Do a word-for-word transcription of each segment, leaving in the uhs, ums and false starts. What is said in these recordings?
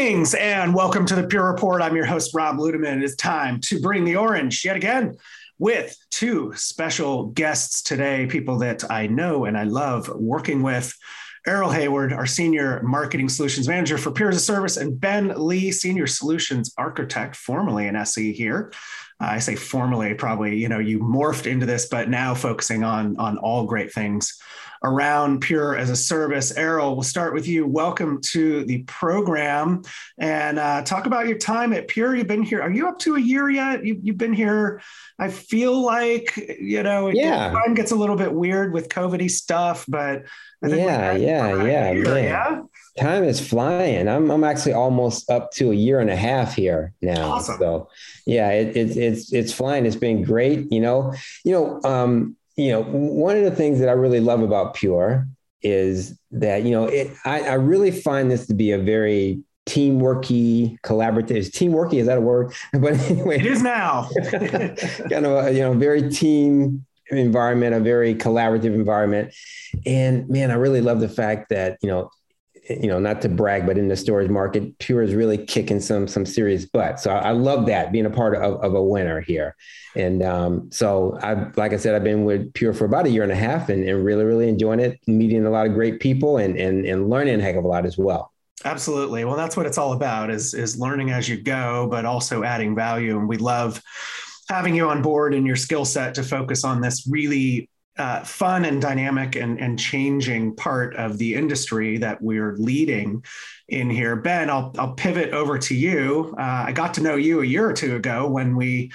Greetings and welcome to the Pure Report. I'm your host, Rob Ludeman. It is time to bring the orange yet again with two special guests today, people that I know and I love working with. Errol Hayward, our Senior Marketing Solutions Manager for Pure as a Service, and Ben Lee, Senior Solutions Architect, formerly an S E here. Uh, I say formerly, probably, you know, you morphed into this, but now focusing on, on all great things around Pure as a Service. Errol, we'll start with you. Welcome to the program and uh, talk about your time at Pure. You've been here. Are you up to a year yet? You, you've been here. I feel like, you know, yeah. Time gets a little bit weird with COVID-y stuff, but I think yeah, yeah, yeah, year, man. yeah. Time is flying. I'm I'm actually almost up to a year and a half here now. Awesome. So yeah, it, it, it's, it's flying. It's been great. You know, you know, um, you know, one of the things that I really love about Pure is that, you know, it, I, I really find this to be a very teamworky, collaborative. Is teamworky, is that a word? But anyway, it is now. Kind of a, you know, very team environment, a very collaborative environment. And man, I really love the fact that, you know, you know, not to brag, but in the storage market, Pure is really kicking some, some serious butt. So I, I love that, being a part of, of a winner here. And um, so I, like I said, I've been with Pure for about a year and a half and, and really, really enjoying it, meeting a lot of great people and, and, and learning a heck of a lot as well. Absolutely. Well, that's what it's all about is, is learning as you go, but also adding value. And we love having you on board and your skill set to focus on this really Uh, fun and dynamic and, and changing part of the industry that we're leading in here. Ben, I'll, I'll pivot over to you. Uh, I got to know you a year or two ago when we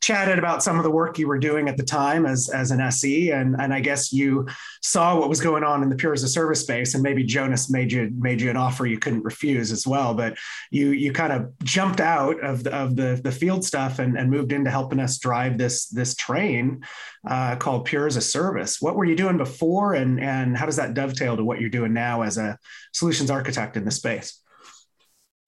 chatted about some of the work you were doing at the time as, as an S E. And, and I guess you saw what was going on in the Pure as a Service space, and maybe Jonas made you, made you an offer you couldn't refuse as well, but you, you kind of jumped out of the, of the, the field stuff and, and moved into helping us drive this, this train uh, called Pure as a Service. What were you doing before, and, and how does that dovetail to what you're doing now as a solutions architect in the space?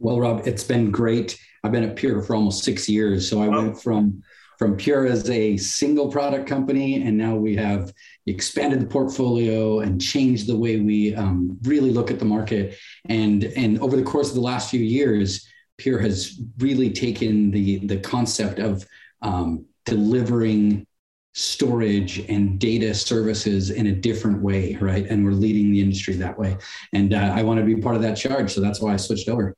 Well, Rob, it's been great. I've been at Pure for almost six years. So I oh. went from, from Pure as a single product company, and now we have expanded the portfolio and changed the way we um, really look at the market. And, and over the course of the last few years, Pure has really taken the, the concept of um, delivering storage and data services in a different way, right? And we're leading the industry that way. And uh, I want to be part of that charge. So that's why I switched over.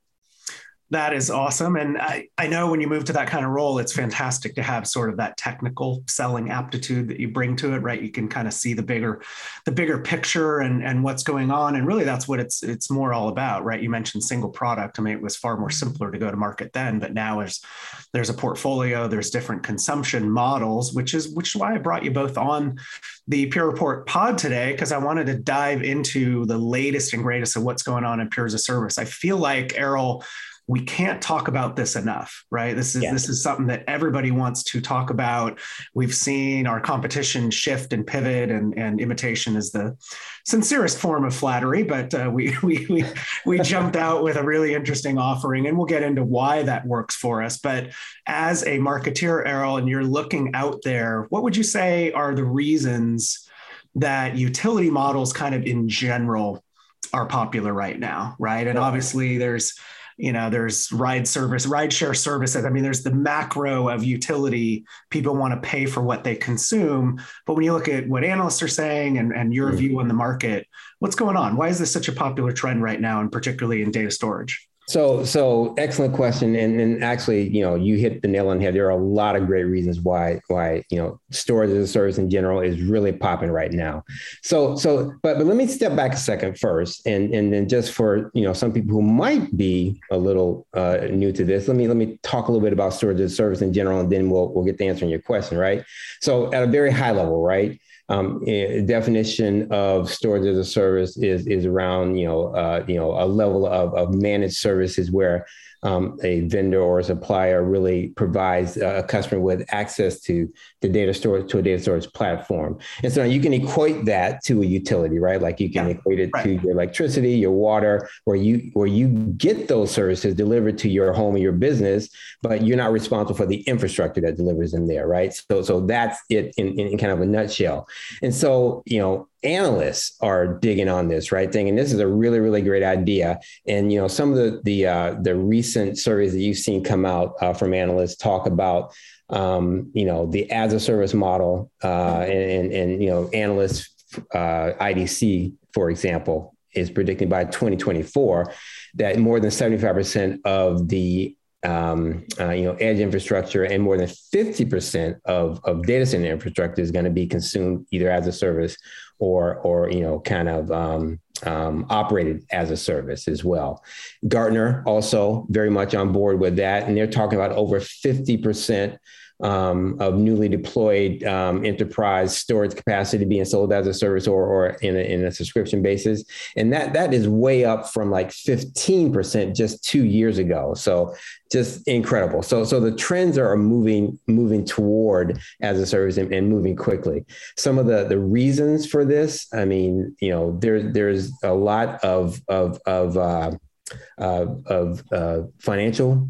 That is awesome. And I, I know when you move to that kind of role, it's fantastic to have sort of that technical selling aptitude that you bring to it, right? You can kind of see the bigger, the bigger picture and, and what's going on. And really that's what it's, it's more all about, right? You mentioned single product. I mean, it was far more simpler to go to market then, but now there's, there's a portfolio, there's different consumption models, which is, which is why I brought you both on the Pure Report pod today, because I wanted to dive into the latest and greatest of what's going on in Pure as a Service. I feel like, Errol, we can't talk about this enough, right? This is, yeah. this is something that everybody wants to talk about. We've seen our competition shift and pivot, and, and imitation is the sincerest form of flattery, but uh, we, we, we, we jumped out with a really interesting offering, and we'll get into why that works for us. But as a marketeer, Errol, and you're looking out there, what would you say are the reasons that utility models kind of in general are popular right now, right? And obviously there's, you know, there's ride service, ride share services. I mean, there's the macro of utility. People want to pay for what they consume. But when you look at what analysts are saying and, and your mm-hmm. view on the market, what's going on? Why is this such a popular trend right now, and particularly in data storage? So, so excellent question. And, and actually, you know, you hit the nail on the head. There are a lot of great reasons why, why, you know, storage as a service in general is really popping right now. So, so, but, but let me step back a second first. And, and then just for, you know, some people who might be a little uh, new to this, let me, let me talk a little bit about storage as a service in general, and then we'll, we'll get to answering your question. Right. So at a very high level, right. Um, definition of storage as a service is, is around, you know, uh, you know, a level of, of managed services where um, a vendor or a supplier really provides a customer with access to the data storage, to a data storage platform. And so you can equate that to a utility, right? Like you can yeah, equate it right. to your electricity, your water, where you, where you get those services delivered to your home or your business, but you're not responsible for the infrastructure that delivers them there, right? So, so that's it in, in kind of a nutshell. And so, you know, analysts are digging on this right thing. And this is a really, really great idea. And, you know, some of the, the, uh, the recent surveys that you've seen come out uh, from analysts talk about, um, you know, the as a service model uh, and, and, and, you know, analysts, uh, I D C, for example, is predicting by twenty twenty-four that more than seventy-five percent of the Um, uh, you know, edge infrastructure and more than fifty percent of, of data center infrastructure is going to be consumed either as a service or, or, you know, kind of um, um, operated as a service as well. Gartner also very much on board with that. And they're talking about over fifty percent um, of newly deployed um, enterprise storage capacity being sold as a service or, or in, a, in a subscription basis. And that, that is way up from like fifteen percent just two years ago. So just incredible. So, so the trends are moving, moving toward as a service and, and moving quickly. Some of the, the reasons for this, I mean, you know, there, there's a lot of, of, of, uh, uh, of uh, financial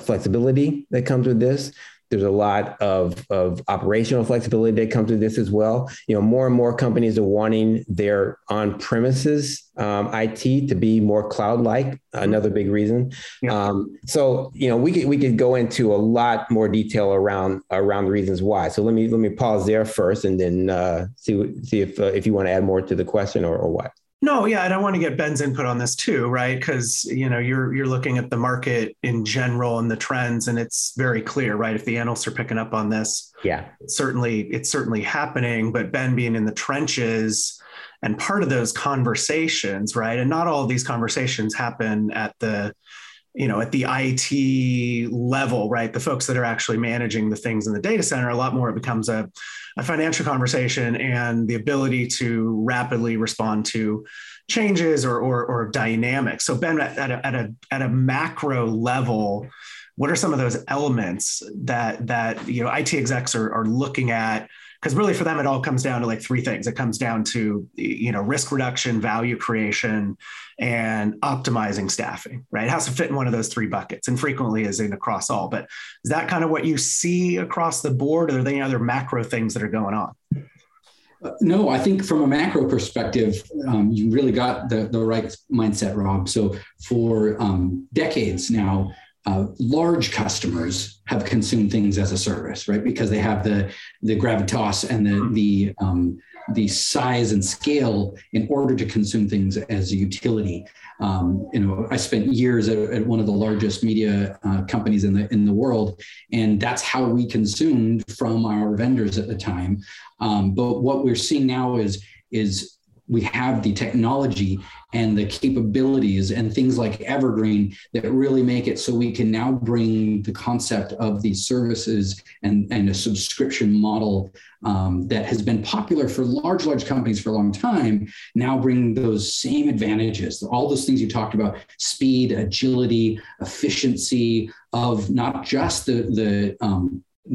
flexibility that comes with this. There's a lot of, of operational flexibility that comes with this as well. You know, more and more companies are wanting their on-premises um, I T to be more cloud-like. Another big reason. Yeah. Um, so, you know, we could we could go into a lot more detail around around the reasons why. So let me let me pause there first, and then uh, see see if uh, if you want to add more to the question or, or what. No, yeah, and I want to get Ben's input on this too, right? Because, you know, you're you're looking at the market in general and the trends, and it's very clear, right? If the analysts are picking up on this, yeah, it's certainly it's certainly happening. But Ben being in the trenches and part of those conversations, right? And not all of these conversations happen at the, you know, at the I T level, right? The folks that are actually managing the things in the data center, a lot more it becomes a, a financial conversation and the ability to rapidly respond to changes or, or, or dynamics. So Ben, at a, at a, at a macro level, what are some of those elements that, that, you know, I T execs are, are looking at? Because really for them, it all comes down to like three things. It comes down to, you know, risk reduction, value creation, and optimizing staffing, right? It has to fit in one of those three buckets, and frequently is in across all. But is that kind of what you see across the board? Or are there any other macro things that are going on? Uh, no, I think from a macro perspective, um, you really got the, the right mindset, Rob. So for um, decades now, Uh, large customers have consumed things as a service, right? Because they have the the gravitas and the the um, the size and scale in order to consume things as a utility. Um, you know, I spent years at, at one of the largest media uh, companies in the in the world, and that's how we consumed from our vendors at the time. Um, but what we're seeing now is is. We have the technology and the capabilities and things like Evergreen that really make it so we can now bring the concept of these services and, and a subscription model um, that has been popular for large, large companies for a long time, now bring those same advantages, all those things you talked about, speed, agility, efficiency of not just the, the um,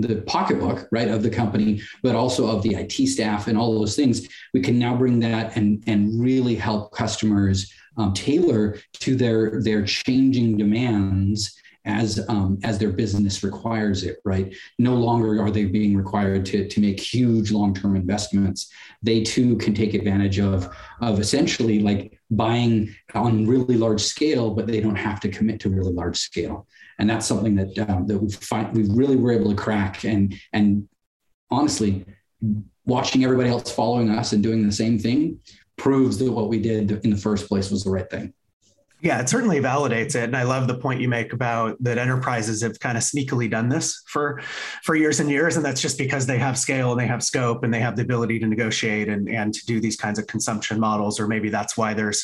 the pocketbook, right, of the company, but also of the I T staff and all those things. We can now bring that and, and really help customers um, tailor to their, their changing demands as um, as their business requires it, right? No longer are they being required to, to make huge long-term investments. They too can take advantage of, of essentially like buying on really large scale, but they don't have to commit to really large scale. And that's something that um, that we find we really were able to crack. And and honestly, watching everybody else following us and doing the same thing proves that what we did in the first place was the right thing. Yeah, it certainly validates it. And I love the point you make about that enterprises have kind of sneakily done this for, for years and years. And that's just because they have scale and they have scope and they have the ability to negotiate and, and to do these kinds of consumption models. Or maybe that's why there's,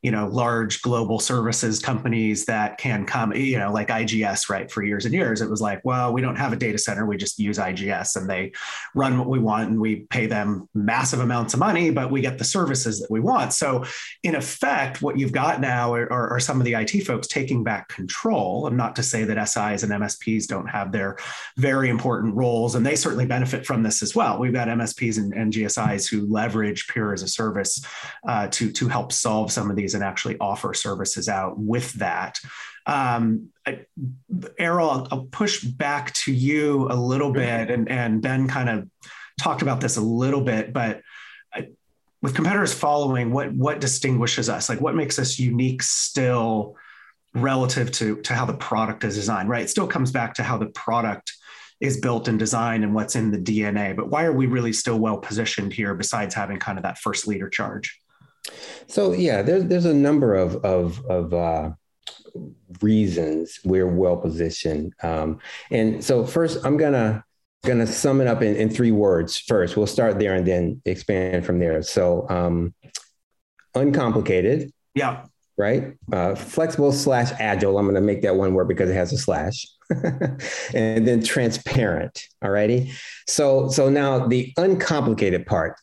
you know, large global services companies that can come, you know, like I G S, right? For years and years, it was like, well, we don't have a data center. We just use I G S and they run what we want and we pay them massive amounts of money, but we get the services that we want. So in effect, what you've got now are, are Are some of the I T folks taking back control. And not to say that S Is and M S Ps don't have their very important roles, and they certainly benefit from this as well. We've got M S Ps and, and G S Is who leverage Pure as a Service uh, to, to help solve some of these and actually offer services out with that. Um, I, Errol, I'll, I'll push back to you a little bit, and, and Ben kind of talked about this a little bit, but with competitors following, what what distinguishes us? Like, what makes us unique still relative to, to how the product is designed, right? It still comes back to how the product is built and designed and what's in the D N A. But why are we really still well positioned here besides having kind of that first leader charge? So yeah, there's there's a number of of of uh, reasons we're well positioned, um, and so first I'm gonna gonna sum it up in, in three words. First, we'll start there and then expand from there. So um, uncomplicated, yeah, right? Uh, flexible slash agile. I'm gonna make that one word because it has a slash, and then transparent. Alrighty. So so now the uncomplicated part.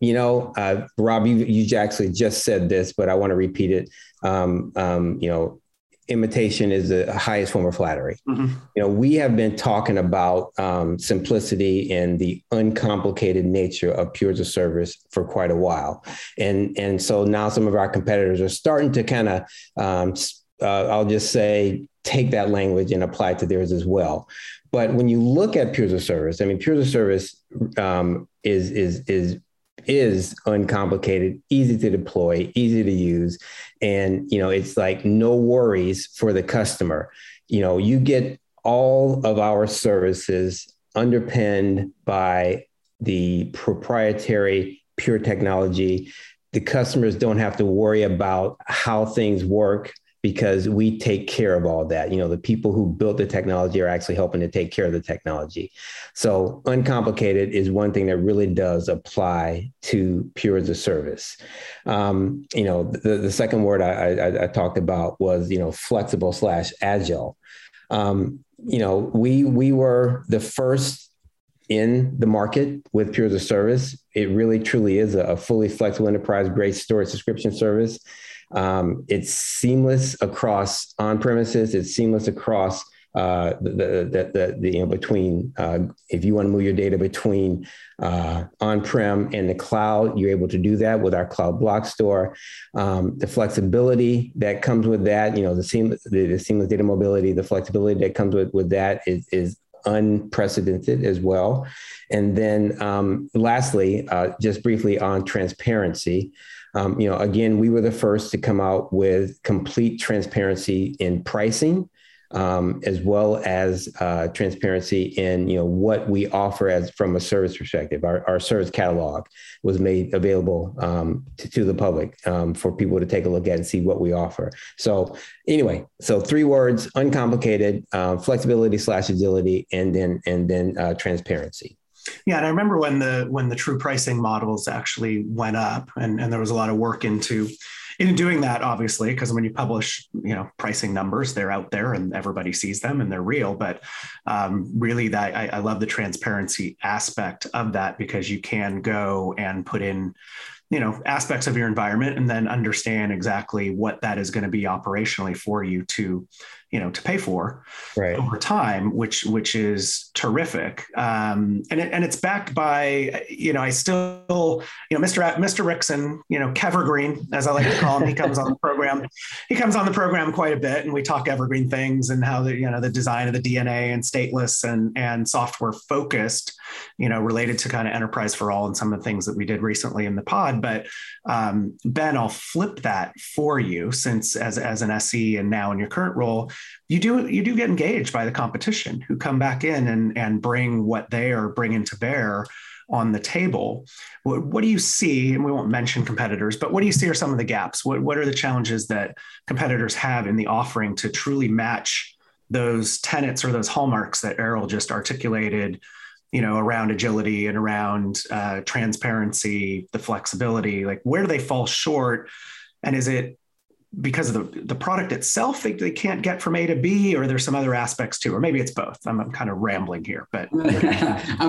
You know, uh, Rob, you, you actually just said this, but I want to repeat it. Um, um, you know, imitation is the highest form of flattery. Mm-hmm. You know, we have been talking about um, simplicity and the uncomplicated nature of Pure as a Service for quite a while. And, and so now some of our competitors are starting to kind of, um, uh, I'll just say, take that language and apply it to theirs as well. But when you look at Pure as a Service, I mean, Pure as a Service um, is, is, is, is uncomplicated, easy to deploy, easy to use. And, you know, it's like no worries for the customer. You know, you get all of our services underpinned by the proprietary Pure technology. The customers don't have to worry about how things work because we take care of all that. You know, the people who built the technology are actually helping to take care of the technology. So uncomplicated is one thing that really does apply to Pure as a Service. Um, you know, the, the second word I, I, I talked about was, you know, flexible slash agile. Um, you know, we, we were the first in the market with Pure as a Service. It really truly is a, a fully flexible enterprise-grade storage subscription service. Um, it's seamless across on-premises. It's seamless across uh, the, the, the, the, you know, between, uh, if you want to move your data between uh, on-prem and the cloud, you're able to do that with our cloud block store. Um, the flexibility that comes with that, you know, the seamless, the, the seamless data mobility, the flexibility that comes with, with that is, is unprecedented as well. And then um, lastly, uh, just briefly on transparency. Um, you know, again, we were the first to come out with complete transparency in pricing, um, as well as uh, transparency in, you know, what we offer as from a service perspective. Our, our service catalog was made available um, to, to the public um, for people to take a look at and see what we offer. So anyway, so three words: uncomplicated, uh, flexibility slash agility, and then and then uh, transparency. Yeah, and I remember when the when the true pricing models actually went up, and, and there was a lot of work into into doing that, obviously, because when you publish, you know, pricing numbers, they're out there and everybody sees them and they're real. But um, really, that I, I love the transparency aspect of that, because you can go and put in, you know, aspects of your environment and then understand exactly what that is going to be operationally for you to, you know, to pay for right over time, which, which is terrific. Um, and it, and it's backed by, you know, I still, you know, Mister Mister Rickson, you know, Evergreen, as I like to call him, he comes on the program, he comes on the program quite a bit, and we talk Evergreen things and how the, you know, the design of the D N A and stateless and, and software focused, you know, related to kind of enterprise for all and some of the things that we did recently in the pod. But um, Ben, I'll flip that for you, since as, as an S E and now in your current role, you do you do get engaged by the competition, who come back in and, and bring what they are bringing to bear on the table. What, what do you see? And we won't mention competitors, but what do you see are some of the gaps? What, what are the challenges that competitors have in the offering to truly match those tenets or those hallmarks that Errol just articulated, you know, around agility and around uh, transparency, the flexibility? Like, where do they fall short? And is it because of the, the product itself, they, they can't get from A to B, or there's some other aspects too, or maybe it's both? I'm, I'm kind of rambling here, but I'm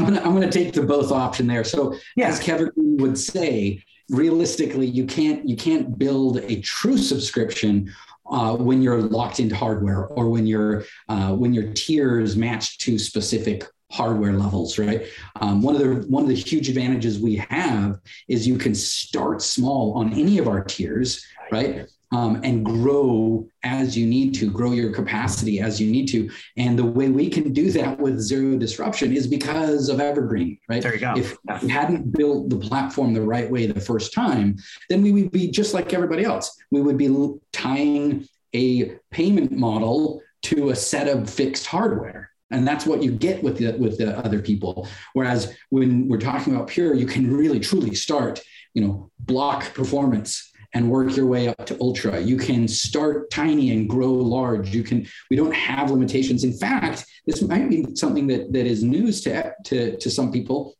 going to, I'm going to take the both option there. So yeah. As Kevin would say, realistically, you can't, you can't build a true subscription uh, when you're locked into hardware, or when you're uh, when your tiers match to specific hardware levels, right? Um, one of the one of the huge advantages we have is you can start small on any of our tiers, right? um, and grow as you need to, grow your capacity as you need to. And the way we can do that with zero disruption is because of Evergreen, right? There you go. If yeah. we hadn't built the platform the right way the first time, then we would be just like everybody else. We would be tying a payment model to a set of fixed hardware. And that's what you get with the, with the other people. Whereas when we're talking about Pure, you can really truly start, you know, block performance and work your way up to ultra. You can start tiny and grow large. You can, we don't have limitations. In fact, this might be something that, that is news to, to, to some people.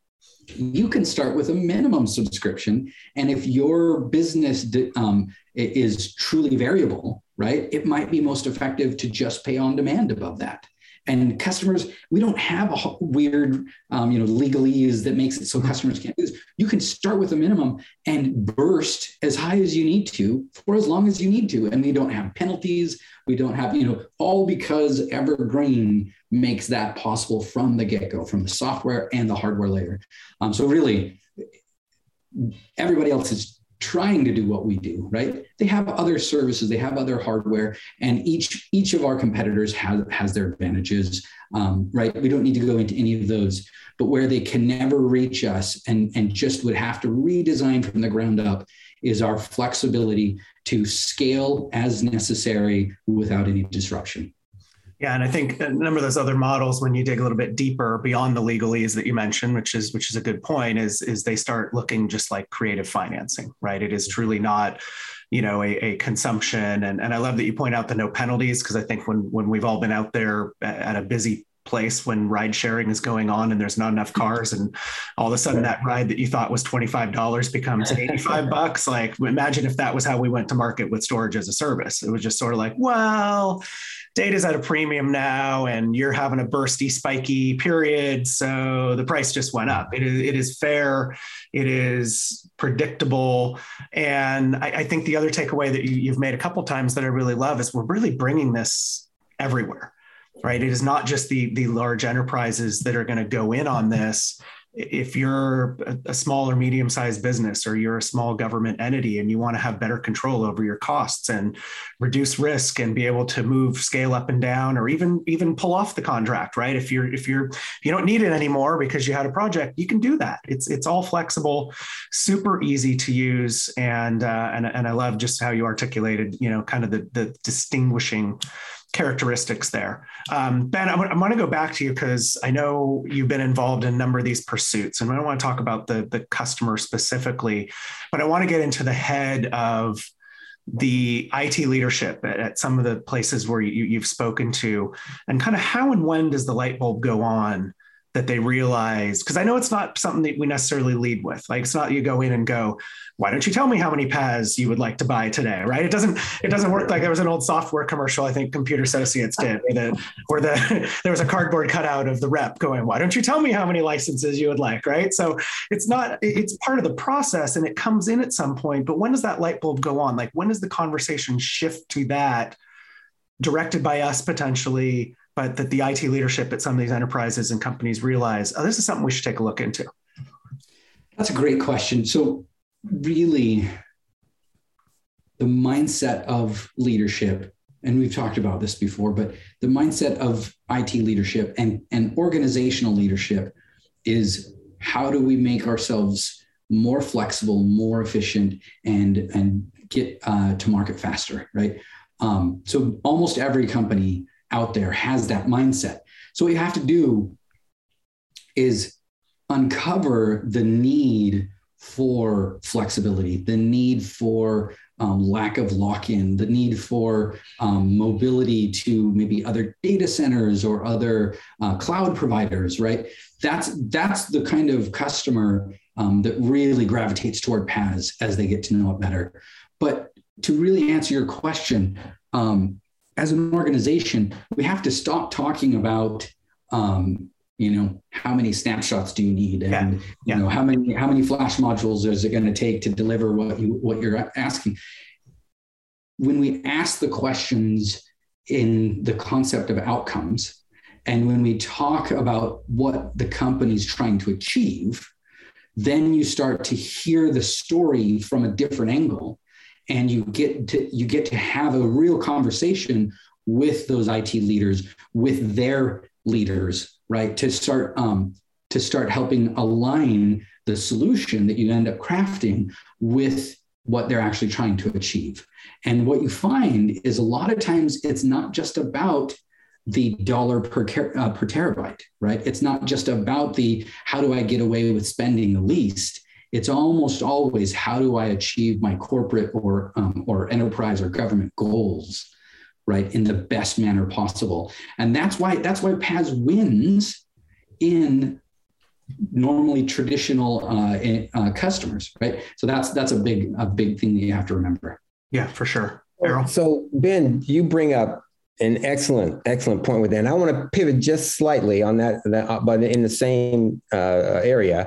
You can start with a minimum subscription. And if your business um, is truly variable, right, it might be most effective to just pay on demand above that. And customers, we don't have a weird, um, you know, legalese that makes it so customers can't do this. You can start with a minimum and burst as high as you need to for as long as you need to. And we don't have penalties. We don't have, you know, all because Evergreen makes that possible from the get-go, from the software and the hardware layer. Um, so really, everybody else is trying to do what we do, right? They have other services, they have other hardware, and each each of our competitors has, has their advantages, um, right? We don't need to go into any of those, but where they can never reach us and, and just would have to redesign from the ground up is our flexibility to scale as necessary without any disruption. Yeah, and I think a number of those other models, when you dig a little bit deeper beyond the legalese that you mentioned, which is which is a good point, is is they start looking just like creative financing, right? It is truly not, you know, a, a consumption. And, and I love that you point out the no penalties, because I think when when we've all been out there at a busy place when ride sharing is going on and there's not enough cars, and all of a sudden that ride that you thought was twenty-five dollars becomes eighty-five bucks. Like, imagine if that was how we went to market with storage as a service. It was just sort of like, well, data's at a premium now and you're having a bursty, spiky period. So the price just went up. It is, it is fair. It is predictable. And I, I think the other takeaway that you, you've made a couple times that I really love is we're really bringing this everywhere. Right. It is not just the, the large enterprises that are going to go in on this. If you're a small or medium-sized business, or you're a small government entity and you want to have better control over your costs and reduce risk and be able to move, scale up and down, or even, even pull off the contract, right? If you're, if you're, if you don't need it anymore because you had a project, you can do that. It's, it's all flexible, super easy to use. And, uh, and, and I love just how you articulated, you know, kind of the, the distinguishing characteristics there. Um, Ben, I, w- I want to go back to you because I know you've been involved in a number of these pursuits, and I don't want to talk about the, the customer specifically, but I want to get into the head of the I T leadership at, at some of the places where you, you've spoken to, and kind of how and when does the light bulb go on that they realize, because I know it's not something that we necessarily lead with. Like, it's not you go in and go, why don't you tell me how many P A S you would like to buy today, right? It doesn't, it doesn't work. Like, there was an old software commercial, I think Computer Associates did, where the, where the there was a cardboard cutout of the rep going, why don't you tell me how many licenses you would like, right? So it's not, it's part of the process and it comes in at some point, but when does that light bulb go on? Like, when does the conversation shift to that, directed by us potentially, but that the I T leadership at some of these enterprises and companies realize, oh, this is something we should take a look into? That's a great question. So really, the mindset of leadership, and we've talked about this before, but the mindset of I T leadership and, and organizational leadership is, how do we make ourselves more flexible, more efficient, and, and get uh, to market faster, right? Um, so almost every company out there has that mindset. So what you have to do is uncover the need for flexibility, the need for um, lack of lock-in, the need for um, mobility to maybe other data centers or other uh, cloud providers, right? That's, that's the kind of customer um, that really gravitates toward P A S as they get to know it better. But to really answer your question, um, as an organization, we have to stop talking about, um, you know, how many snapshots do you need, and yeah. Yeah. you know how many how many flash modules is it going to take to deliver what you what you're asking. When we ask the questions in the concept of outcomes, and when we talk about what the company's trying to achieve, then you start to hear the story from a different angle. and you get to you get to have a real conversation with those I T leaders, with their leaders, right? To start um, to start helping align the solution that you end up crafting with what they're actually trying to achieve. And what you find is a lot of times it's not just about the dollar per, uh, per terabyte, right? It's not just about the, how do I get away with spending the least? It's almost always, how do I achieve my corporate or, um, or enterprise or government goals, right? In the best manner possible. And that's why, that's why P A S wins in normally traditional uh, uh, customers, right? So that's that's a big a big thing that you have to remember. Yeah, for sure. Errol. So Ben, you bring up an excellent excellent point with that, and I want to pivot just slightly on that, that but in the same uh, area,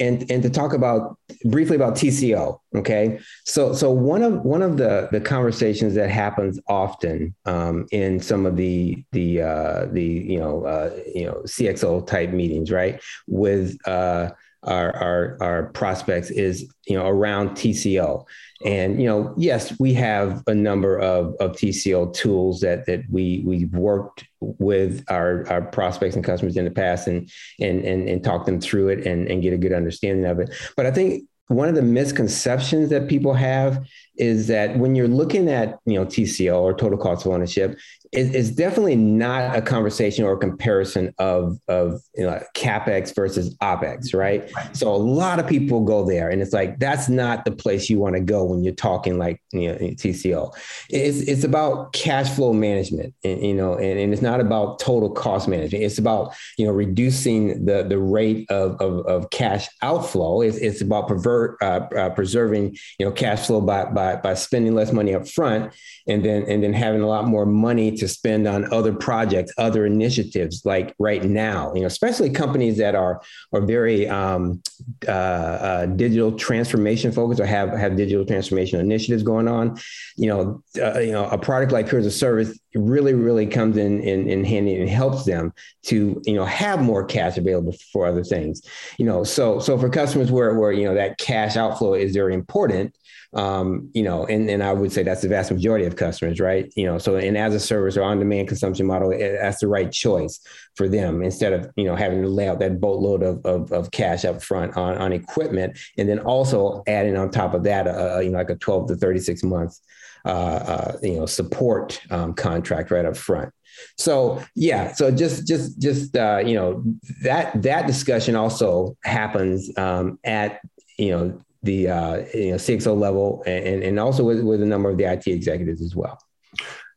and and to talk about briefly about T C O. Okay, so so one of one of the the conversations that happens often um, in some of the the uh, the you know uh, you know C X O type meetings, right, with uh, our, our our prospects is you know around T C O. And, you know, yes, we have a number of, of T C O tools that that we we've worked with our, our prospects and customers in the past and and and, and talk them through it and, and get a good understanding of it. But I think one of the misconceptions that people have is that when you're looking at, you know, T C O or total cost of ownership, it, it's definitely not a conversation or a comparison of, of you know, CapEx versus OpEx, right? So a lot of people go there and it's like, that's not the place you want to go when you're talking like, you know, T C O. It's, it's about cash flow management, and, you know, and, and it's not about total cost management. It's about, you know, reducing the, the rate of, of, of cash outflow. It's, it's about perverting Uh, uh, preserving, you know, cash flow by, by by spending less money up front, and then and then having a lot more money to spend on other projects, other initiatives. Like right now, you know, especially companies that are are very um, uh, uh, digital transformation focused or have have digital transformation initiatives going on. You know, uh, you know, a product like Pure as a Service really really comes in in, in handy and helps them to you know have more cash available for other things. You know, so so for customers where where you know that cash outflow is very important, um, you know, and, and I would say that's the vast majority of customers, right? You know, so and as a service or on-demand consumption model, that's the right choice for them instead of, you know, having to lay out that boatload of, of, of cash up front on, on equipment. And then also adding on top of that, uh, you know, like a twelve to thirty-six month, uh, uh, you know, support um, contract right up front. So, yeah, so just just just, uh, you know, that that discussion also happens um, at you know, the uh, you know, C X O level and, and also with, with a number of the I T executives as well.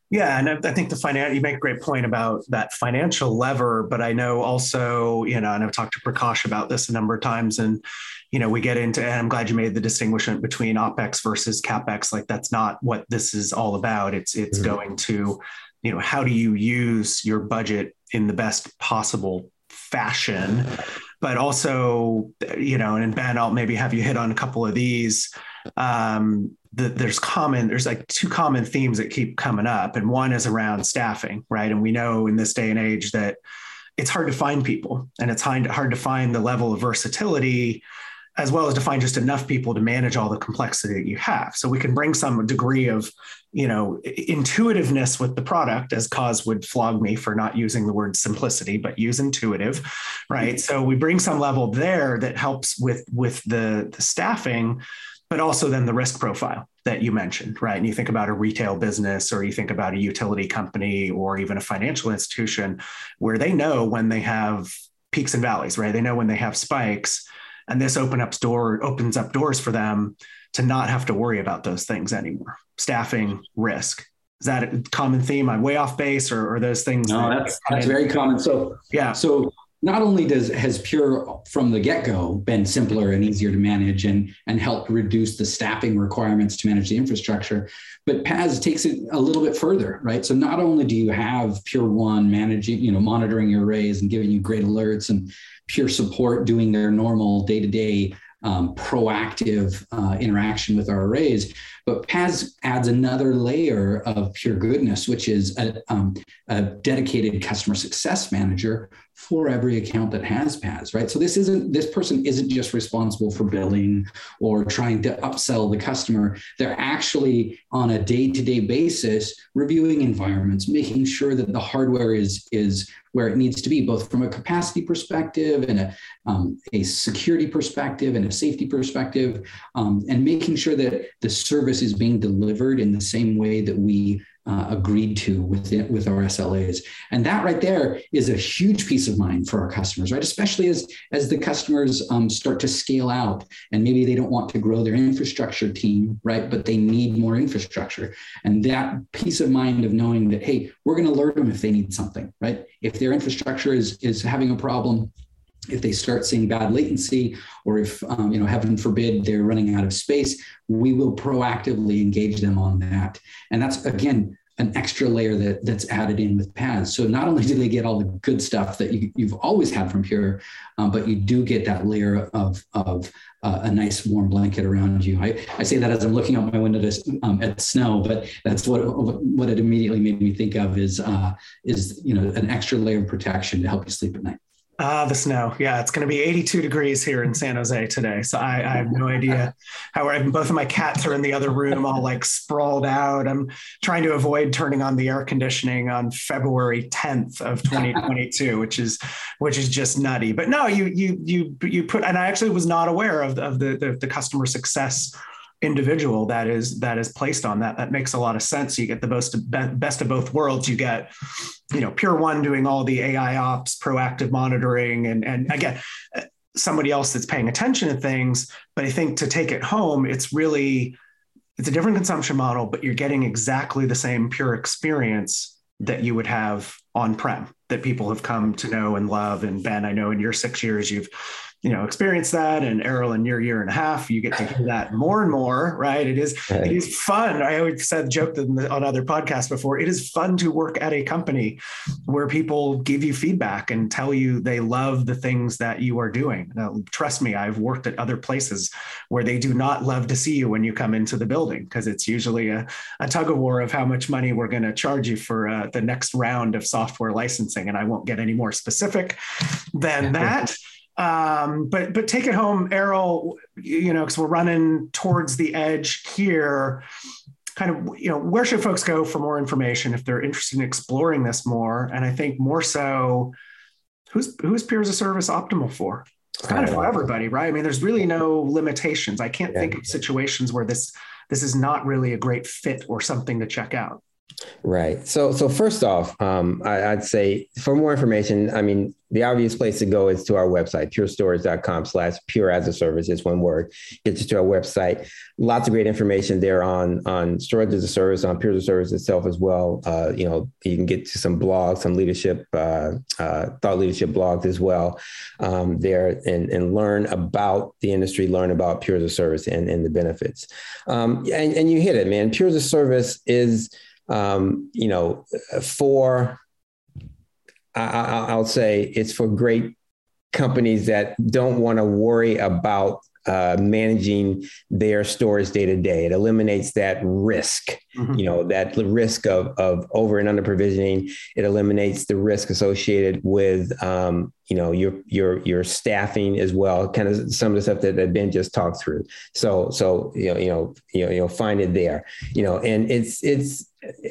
Yeah. And I, I think the finance, you make a great point about that financial lever, but I know also, you know, and I've talked to Prakash about this a number of times and, you know, we get into, and I'm glad you made the distinguishment between OpEx versus CapEx. Like that's not what this is all about. It's, it's mm-hmm. going to, you know, how do you use your budget in the best possible fashion? But also, you know, and Ben, I'll maybe have you hit on a couple of these. Um, the, there's common, there's like two common themes that keep coming up. And one is around staffing, right? And we know in this day and age that it's hard to find people and it's hard, hard to find the level of versatility as well as to find just enough people to manage all the complexity that you have. So we can bring some degree of, you know, intuitiveness with the product, as Cause would flog me for not using the word simplicity, but use intuitive, right? Mm-hmm. So we bring some level there that helps with, with the, the staffing, but also then the risk profile that you mentioned, right? And you think about a retail business or you think about a utility company or even a financial institution where they know when they have peaks and valleys, right? They know when they have spikes. And this open up door, opens up doors for them to not have to worry about those things anymore. Staffing, risk. Is that a common theme? I'm way off base or, or those things? No, that that's, that's very common. So yeah. So not only does has Pure from the get-go been simpler and easier to manage and, and helped reduce the staffing requirements to manage the infrastructure, but P A S takes it a little bit further, right? So not only do you have Pure One managing, you know, monitoring your arrays and giving you great alerts and Pure Support doing their normal day-to-day um, proactive uh, interaction with our arrays, but P A S adds another layer of Pure goodness, which is a, um, a dedicated customer success manager for every account that has P A S, right? So this isn't, this person isn't just responsible for billing or trying to upsell the customer. They're actually on a day-to-day basis reviewing environments, making sure that the hardware is, is where it needs to be, both from a capacity perspective and a, um, a security perspective and a safety perspective, um, and making sure that the service is being delivered in the same way that we Uh, agreed to with it, with our S L As. And that right there is a huge peace of mind for our customers, right? Especially as, as the customers um, start to scale out and maybe they don't want to grow their infrastructure team, right? But they need more infrastructure. And that peace of mind of knowing that, hey, we're going to alert them if they need something, right? If their infrastructure is, is having a problem, if they start seeing bad latency, or if, um, you know, heaven forbid, they're running out of space, we will proactively engage them on that. And that's, again, an extra layer that, that's added in with P A S. So not only do they get all the good stuff that you, you've always had from Pure, um, but you do get that layer of, of uh, a nice warm blanket around you. I, I say that as I'm looking out my window to, um, at snow, but that's what, what it immediately made me think of is, uh, is you know, an extra layer of protection to help you sleep at night. Ah, uh, the snow. Yeah, it's going to be eighty-two degrees here in San Jose today. So I, I have no idea how we're, both of my cats are in the other room all like sprawled out. I'm trying to avoid turning on the air conditioning on February tenth of twenty twenty-two, which is which is just nutty. But no, you you you you put, and I actually was not aware of, of the, the the customer success individual that is that is placed on that. That makes a lot of sense. You get the best best of both worlds. You get, you know, Pure One doing all the A I ops, proactive monitoring, and and again, somebody else that's paying attention to things. But I think to take it home, it's really it's a different consumption model, but you're getting exactly the same Pure experience that you would have on-prem that people have come to know and love. And Ben, I know in your six years you've you know, experience that, and Errol, in your year and a half, you get to hear that more and more, right? It is, right. It is fun. I always said, joked on other podcasts before, it is fun to work at a company where people give you feedback and tell you they love the things that you are doing. Now, trust me, I've worked at other places where they do not love to see you when you come into the building, because it's usually a, a tug of war of how much money we're going to charge you for uh, the next round of software licensing. And I won't get any more specific than that. Um, but, but take it home, Errol, you know, cause we're running towards the edge here, kind of, you know, where should folks go for more information if they're interested in exploring this more? And I think more so who's, who's Pure as a Service optimal for? It's kind of for everybody, right? I mean, there's really no limitations. I can't yeah. think of situations where this, this is not really a great fit or something to check out. Right. So, so first off, um, I, I'd say for more information, I mean, the obvious place to go is to our website, purestorage.com slash pure as a service. It's one word. Get you to our website. Lots of great information there on, on storage as a service, on Pure as a Service itself as well. Uh, you know, you can get to some blogs, some leadership, uh, uh, thought leadership blogs as well um, there and, and learn about the industry, learn about Pure as a Service and, and the benefits. Um, and, and you hit it, man. Pure as a Service is, um, you know, for... I, I'll say it's for great companies that don't want to worry about uh, managing their storage day to day. It eliminates that risk, mm-hmm. you know, that risk of, of over and under provisioning. It eliminates the risk associated with, um, you know, your, your, your staffing as well. Kind of some of the stuff that, that Ben just talked through. So, so, you know, you know, you know, you'll find it there, you know, and it's, it's,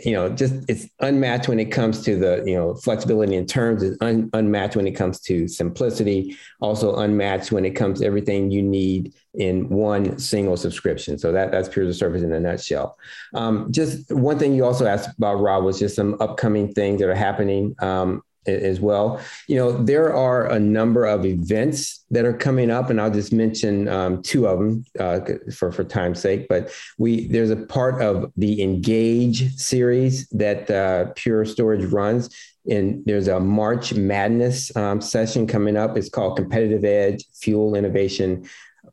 you know, just it's unmatched when it comes to the, you know, flexibility in terms, is un, unmatched when it comes to simplicity, also unmatched when it comes to everything you need in one single subscription. So that, that's Pure as a Service in a nutshell. Um, just one thing you also asked about, Rob, was just some upcoming things that are happening um, as well. You know, there are a number of events that are coming up, and I'll just mention um, two of them uh, for, for time's sake, but we, there's a part of the Engage series that uh, Pure Storage runs, and there's a March Madness um, session coming up. It's called Competitive Edge, Fuel Innovation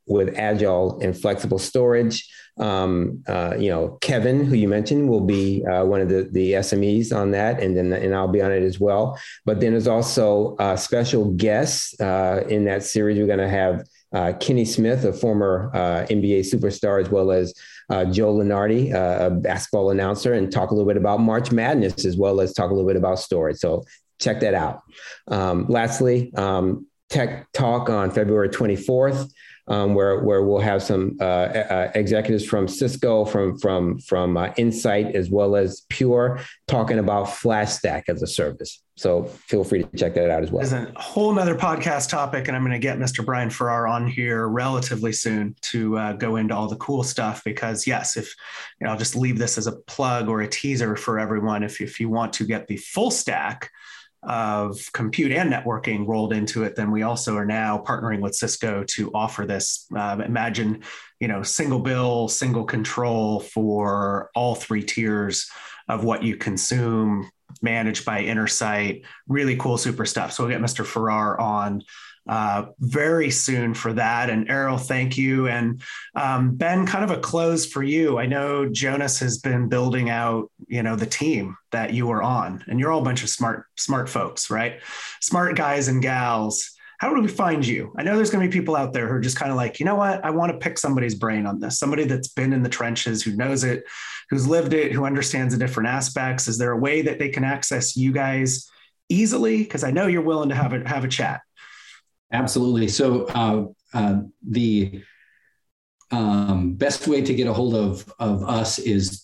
with Agile and Flexible Storage. Um, uh, you know, Kevin, who you mentioned, will be uh, one of the, the S M Es on that, and then and I'll be on it as well. But then there's also uh, special guests uh, in that series. We're going to have uh, Kenny Smith, a former uh, N B A superstar, as well as uh, Joe Lennardi, uh, a basketball announcer, and talk a little bit about March Madness as well as talk a little bit about storage. So check that out. Um, lastly, um, Tech Talk on February twenty-fourth, um, where where we'll have some uh, uh, executives from Cisco, from from from uh, Insight, as well as Pure, talking about Flash Stack as a service. So feel free to check that out as well. There's a whole nother podcast topic, and I'm going to get Mister Brian Farrar on here relatively soon to uh, go into all the cool stuff, because yes, if you know, I'll just leave this as a plug or a teaser for everyone. If, if you want to get the full stack of compute and networking rolled into it, then we also are now partnering with Cisco to offer this. Um, imagine, you know, single bill, single control for all three tiers of what you consume, managed by Intersight. Really cool, super stuff. So we'll get Mister Farrar on uh, very soon for that. And Errol, thank you. And um, Ben, kind of a close for you. I know Jonas has been building out, you know, the team that you were on, and you're all a bunch of smart, smart folks, right? Smart guys and gals. How do we find you? I know there's going to be people out there who are just kind of like, you know what? I want to pick somebody's brain on this, somebody that's been in the trenches, who knows it, who's lived it, who understands the different aspects. Is there a way that they can access you guys easily? Because I know you're willing to have a, have a chat. Absolutely. So uh, uh, the um, best way to get a hold of, of us is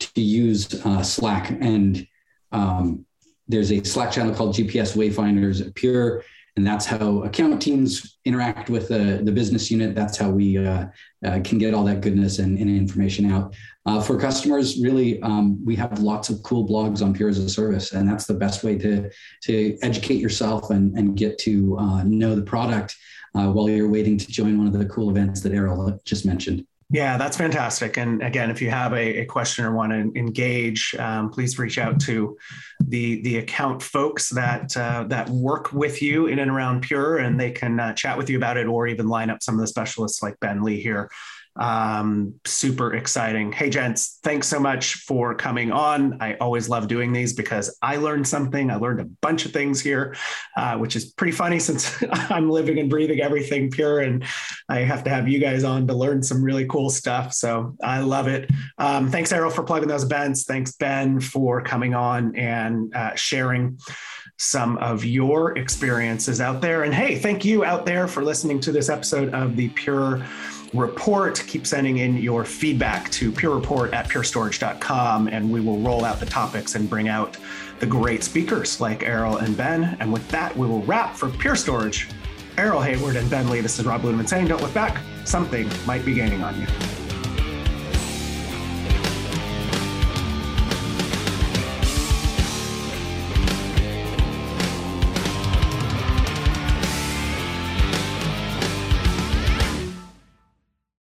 to use uh, Slack. And um, there's a Slack channel called G P S Wayfinders at Pure. And that's how account teams interact with the, the business unit. That's how we uh, uh, can get all that goodness and, and information out. Uh, for customers, really, um, we have lots of cool blogs on Pure as a Service, and that's the best way to, to educate yourself and, and get to uh, know the product uh, while you're waiting to join one of the cool events that Errol just mentioned. Yeah, that's fantastic. And again, if you have a, a question or want to engage, um, please reach out to the the account folks that uh, that work with you in and around Pure, and they can uh, chat with you about it, or even line up some of the specialists like Ben Lee here. Um, super exciting. Hey, gents, thanks so much for coming on. I always love doing these because I learned something. I learned a bunch of things here, uh, which is pretty funny since I'm living and breathing everything Pure, and I have to have you guys on to learn some really cool stuff. So I love it. Um, thanks, Errol, for plugging those events. Thanks, Ben, for coming on and uh, sharing some of your experiences out there. And hey, thank you out there for listening to this episode of the Pure Report. Keep sending in your feedback to pure report at pure storage dot com, and we will roll out the topics and bring out the great speakers like Errol and Ben. And with that, we will wrap for Pure Storage. Errol Hayward and Ben Lee, this is Rob Ludeman saying, don't look back. Something might be gaining on you.